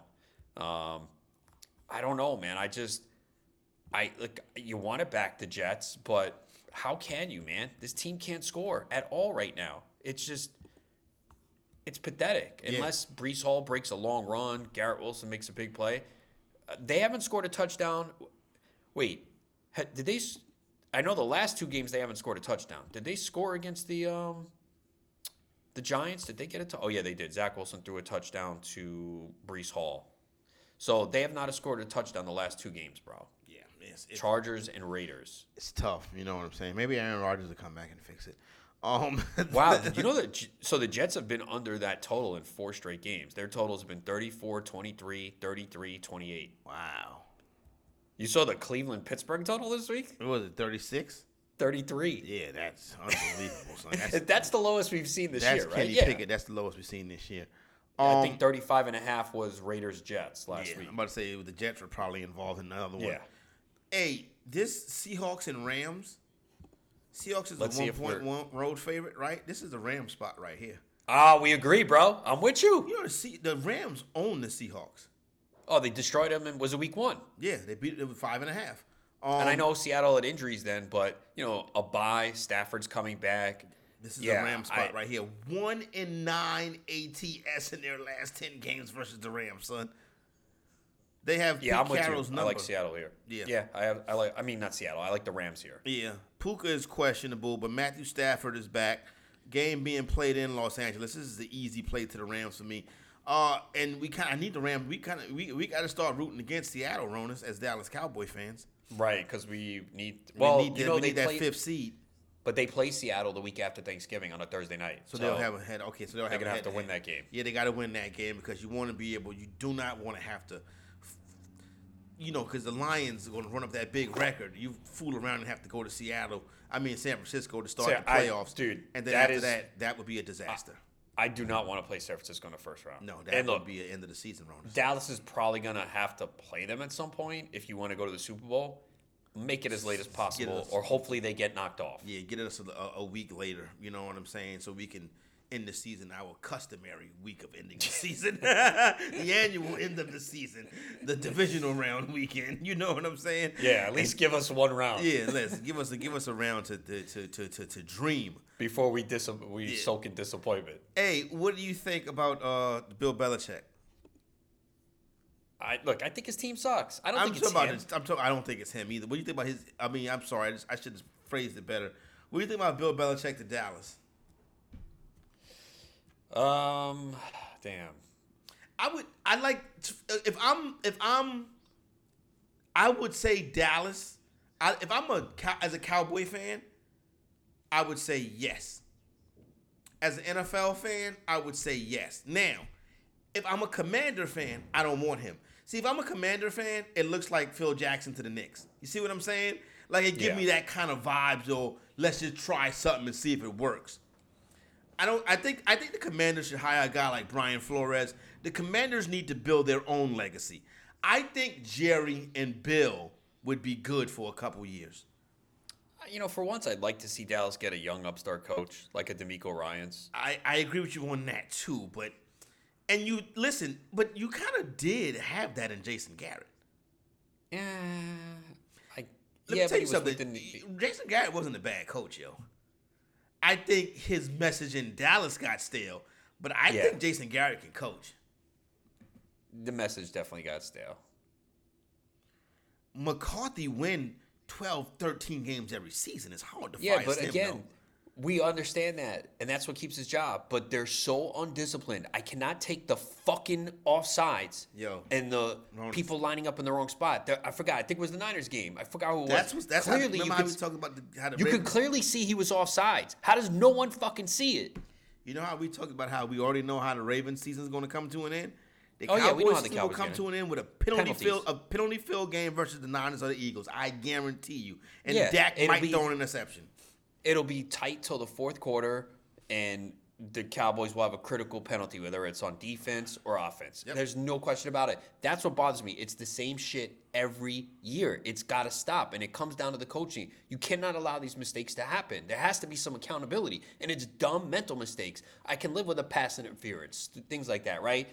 Um, I don't know, man. I just, I look. You want to back the Jets, but how can you, man? This team can't score at all right now. It's just, it's pathetic. Yeah. Unless Breece Hall breaks a long run, Garrett Wilson makes a big play. Uh, they haven't scored a touchdown. Wait, ha, did they? I know the last two games they haven't scored a touchdown. Did they score against the? Um, The Giants, did they get it? Oh, yeah, they did. Zach Wilson threw a touchdown to Breece Hall. So they have not scored a touchdown the last two games, bro. Yeah. It's, it's, Chargers and Raiders. It's tough. You know what I'm saying? Maybe Aaron Rodgers will come back and fix it. Um, wow. You know that? So the Jets have been under that total in four straight games. Their totals have been thirty-four, twenty-three, thirty-three, twenty-eight. Wow. You saw the Cleveland-Pittsburgh total this week? What was it, thirty-six? thirty-three. Yeah, that's unbelievable, son. That's, that's the lowest we've seen this year, right? Kenny yeah. Pickett, that's the lowest we've seen this year. Um, yeah, I think thirty-five and a half was Raiders-Jets last yeah, week. I'm about to say the Jets were probably involved in another one. Yeah. Hey, this Seahawks and Rams, Seahawks is Let's a one point one road favorite, right? This is the Rams spot right here. Ah, we agree, bro. I'm with you. You know, the, the Rams own the Seahawks. Oh, they destroyed them and was it week one? Yeah, they beat them with five and a half. Um, and I know Seattle had injuries then, but, you know, a bye, Stafford's coming back. This is yeah, the Rams spot I, right here. One and nine A T S in their last ten games versus the Rams, son. They have yeah, Pete I'm Carroll's with you. number. I like Seattle here. Yeah, yeah. I have. I like. I mean, not Seattle. I like the Rams here. Yeah, Puka is questionable, but Matthew Stafford is back. Game being played in Los Angeles. This is the easy play to the Rams for me. Uh, and we kind of need the Rams. We kind of we we got to start rooting against Seattle, Ronis, as Dallas Cowboy fans. Right, because we need well, we need, you know, we need they that play, fifth seed, but they play Seattle the week after Thanksgiving on a Thursday night. So, so they'll have a head. Okay, so they'll have, gonna have to head. win that game. Yeah, they got to win that game because you want to be able. You do not want to have to, you know, because the Lions are going to run up that big record. You fool around and have to go to Seattle. I mean, San Francisco to start so, the playoffs, I, dude. And then that after is, that, that would be a disaster. I, I do not want to play San Francisco in the first round. No, that would be the end of the season, Ronis. Dallas is probably going to have to play them at some point if you want to go to the Super Bowl. Make it as late as possible, us, or hopefully they get knocked off. Yeah, get us a, a week later, you know what I'm saying, so we can end the season, our customary week of ending the season. The annual end of the season, the divisional round weekend, you know what I'm saying? Yeah, at least and, give us one round. Yeah, let's give us a, give us a round to, to, to, to, to dream. Before we dis- we yeah. soak in disappointment. Hey, what do you think about uh, Bill Belichick? I look. I think his team sucks. I don't I'm think it's about him. His, I'm talking, I don't think it's him either. What do you think about his? I mean, I'm sorry. I, just, I should have phrased it better. What do you think about Bill Belichick to Dallas? Um, damn. I would. I like if I'm if I'm. I would say Dallas. I, if I'm a as a Cowboy fan, I would say yes. As an N F L fan, I would say yes. Now, if I'm a Commander fan, I don't want him. See, if I'm a Commander fan, it looks like Phil Jackson to the Knicks. You see what I'm saying? Like, it give yeah. me that kind of vibes, or let's just try something and see if it works. I don't. I think I think the Commanders should hire a guy like Brian Flores. The Commanders need to build their own legacy. I think Jerry and Bill would be good for a couple years. you know, for once, I'd like to see Dallas get a young upstart coach like a D'Amico Ryans. I, I agree with you on that, too. But and you listen, but you kind of did have that in Jason Garrett. Uh, I, Let yeah, me tell you something. The, Jason Garrett wasn't a bad coach, yo. I think his message in Dallas got stale, but I yeah. think Jason Garrett can coach. The message definitely got stale. McCarthy win twelve, thirteen games every season. It's hard to yeah, fire but him, again, though. We understand that, and that's what keeps his job. But they're so undisciplined. I cannot take the fucking offsides Yo, and the Ronis. people lining up in the wrong spot. They're, I forgot. I think it was the Niners game. I forgot who it that's was. That's clearly, how, you how could, we talking about the, how the You Ravens. could clearly see he was offsides. How does no one fucking see it? You know how we talk about how we already know how the Ravens season is going to come to an end? The oh, Cowboys yeah, we know how the Cowboys will come to an end with a penalty field, a penalty field game versus the Niners or the Eagles. I guarantee you. And yeah, Dak might be, throw an interception. It'll be tight till the fourth quarter, and the Cowboys will have a critical penalty, whether it's on defense or offense. Yep. There's no question about it. That's what bothers me. It's the same shit every year. It's got to stop, and it comes down to the coaching. You cannot allow these mistakes to happen. There has to be some accountability, and it's dumb mental mistakes. I can live with a pass interference, things like that, right?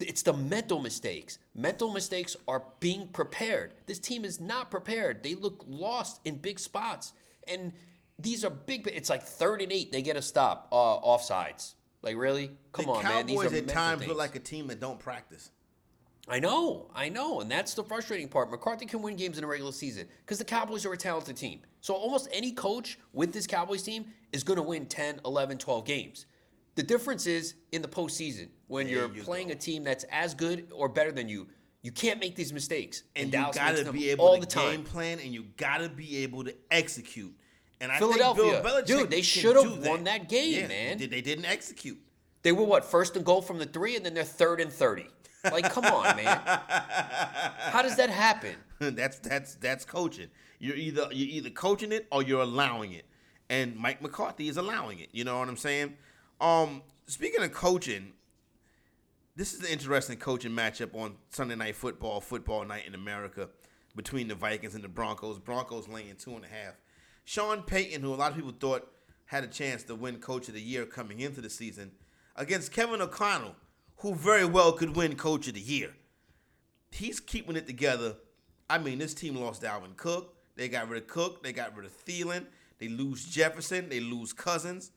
It's the mental mistakes. Mental mistakes are being prepared. This team is not prepared. They look lost in big spots. And these are big. It's like third and eight. They get a stop uh, offsides. Like, really? Come on, man. These are mental things. The Cowboys at times look like a team that don't practice. I know. I know. And that's the frustrating part. McCarthy can win games in a regular season because the Cowboys are a talented team. So almost any coach with this Cowboys team is going to win ten, eleven, twelve games. The difference is in the postseason when there you're you playing go. a team that's as good or better than you. You can't make these mistakes, and, and Dallas you gotta makes them be able all to the time. Game plan, and you gotta be able to execute. And I Philadelphia, think Bill Belichick dude, they should have won that, that game, yeah, man. They didn't execute. They were what first and goal from the three, and then they're third and thirty. Like, come on, man. How does that happen? that's that's that's coaching. You're either you're either coaching it or you're allowing it, and Mike McCarthy is allowing it. You know what I'm saying? Um, speaking of coaching, this is an interesting coaching matchup on Sunday Night Football, football night in America, between the Vikings and the Broncos. Broncos laying two and a half. Sean Payton, who a lot of people thought had a chance to win Coach of the Year coming into the season, against Kevin O'Connell, who very well could win Coach of the Year. He's keeping it together. I mean, this team lost Dalvin Cook. They got rid of Cook. They got rid of Thielen. They lose Jefferson. They lose Cousins.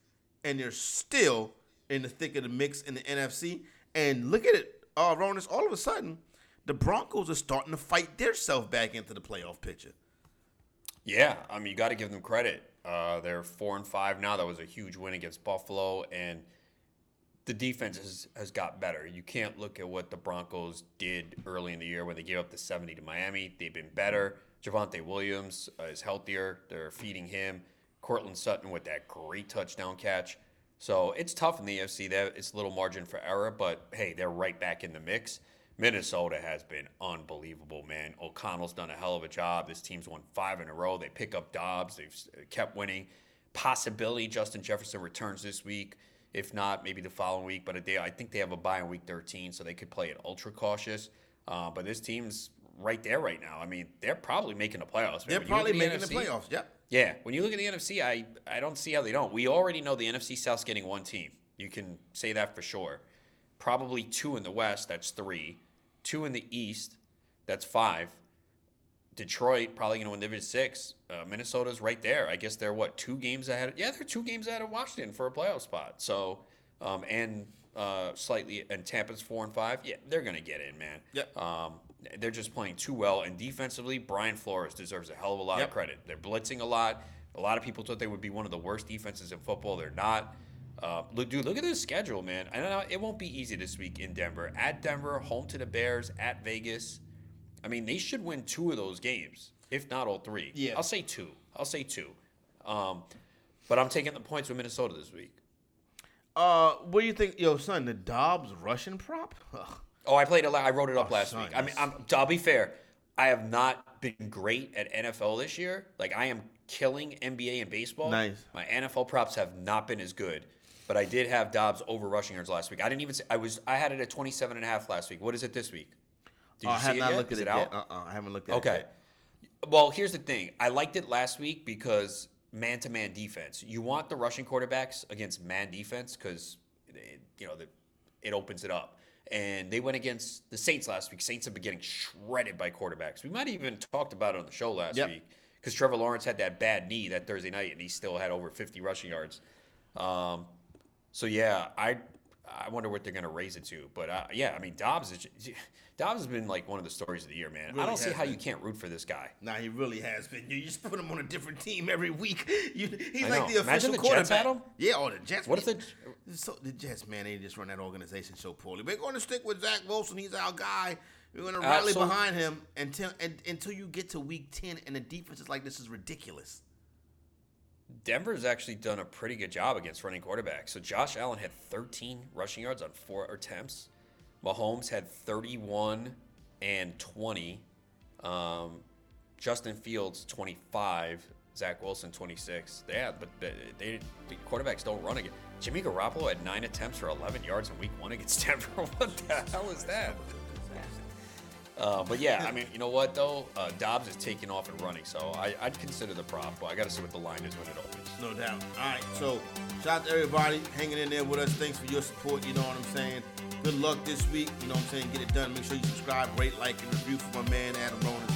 And they're still in the thick of the mix in the N F C. And look at it, uh, Ronis, all of a sudden, the Broncos are starting to fight themselves back into the playoff picture. Yeah, I mean, you got to give them credit. Uh, they're four and five now. That was a huge win against Buffalo. And the defense has, has got better. You can't look at what the Broncos did early in the year when they gave up the seventy to Miami. They've been better. Javonte Williams uh, is healthier. They're feeding him. Cortland Sutton with that great touchdown catch. So it's tough in the A F C. It's a little margin for error, but, hey, they're right back in the mix. Minnesota has been unbelievable, man. O'Connell's done a hell of a job. This team's won five in a row. They pick up Dobbs. They've kept winning. Possibility Justin Jefferson returns this week. If not, maybe the following week. But they, I think they have a bye in week thirteen, so they could play it ultra cautious. Uh, but this team's right there right now. I mean, they're probably making the playoffs. They're probably making the playoffs, yep. Yeah, when you look at the N F C, I, I don't see how they don't. We already know the N F C South's getting one team. You can say that for sure. Probably two in the West, that's three. Two in the East, that's five. Detroit probably going to win Division six. Uh, Minnesota's right there. I guess they're, what, two games ahead? Of, yeah, they're two games ahead of Washington for a playoff spot. So, um, and uh, slightly, and Tampa's four and five. Yeah, they're going to get in, man. Yep. Um, They're just playing too well. And defensively, Brian Flores deserves a hell of a lot yep. of credit. They're blitzing a lot. A lot of people thought they would be one of the worst defenses in football. They're not. Uh, look, dude, look at this schedule, man. I don't know. It won't be easy this week in Denver. At Denver, home to the Bears, at Vegas. I mean, they should win two of those games, if not all three. Yeah. I'll say two. I'll say two. Um, but I'm taking the points with Minnesota this week. Uh, what do you think? Yo, son, the Dobbs Russian prop? Ugh. Oh, I played a lot. I wrote it up oh, last son, week. I mean, I'm, I'll be fair. I have not been great at N F L this year. Like, I am killing N B A and baseball. Nice. My N F L props have not been as good. But I did have Dobbs over rushing yards last week. I didn't even say, I was. I had it at twenty-seven and a half last week. What is it this week? Did you uh, see I have it not yet? Looked at is it, it out? Uh-uh. I haven't looked at okay. it. Okay. Well, here's the thing. I liked it last week because man-to-man defense. You want the rushing quarterbacks against man defense because, you know, the, it opens it up. And they went against the Saints last week. Saints have been getting shredded by quarterbacks. We might have even talked about it on the show last yep. week because Trevor Lawrence had that bad knee that Thursday night, and he still had over fifty rushing yards. Um, so, yeah, I I wonder what they're going to raise it to. But, uh, yeah, I mean, Dobbs, is, Dobbs has been, like, one of the stories of the year, man. Really I don't see how been. you can't root for this guy. Nah, he really has been. You just put him on a different team every week. You, he's I like know. the official the quarterback. Jets had him? Yeah, oh, the Jets. What if the So the Jets, man, they just run that organization so poorly. We're going to stick with Zach Wilson. He's our guy. We're going to rally uh, so, behind him until and, until you get to week ten, and the defense is like, this is ridiculous. Denver's actually done a pretty good job against running quarterbacks. So Josh Allen had thirteen rushing yards on four attempts. Mahomes had thirty-one and twenty. Um, Justin Fields, twenty-five. Zach Wilson, twenty-six. Yeah, but they, they the quarterbacks don't run again. Jimmy Garoppolo had nine attempts for eleven yards in week one against Denver. What the hell is that? Uh, but, yeah, I mean, you know what, though? Uh, Dobbs is taking off and running, so I, I'd consider the prop, but I got to see what the line is when it opens. No doubt. All right, so shout out to everybody hanging in there with us. Thanks for your support, you know what I'm saying? Good luck this week, you know what I'm saying? Get it done. Make sure you subscribe, rate, like, and review for my man, Adam Ronis.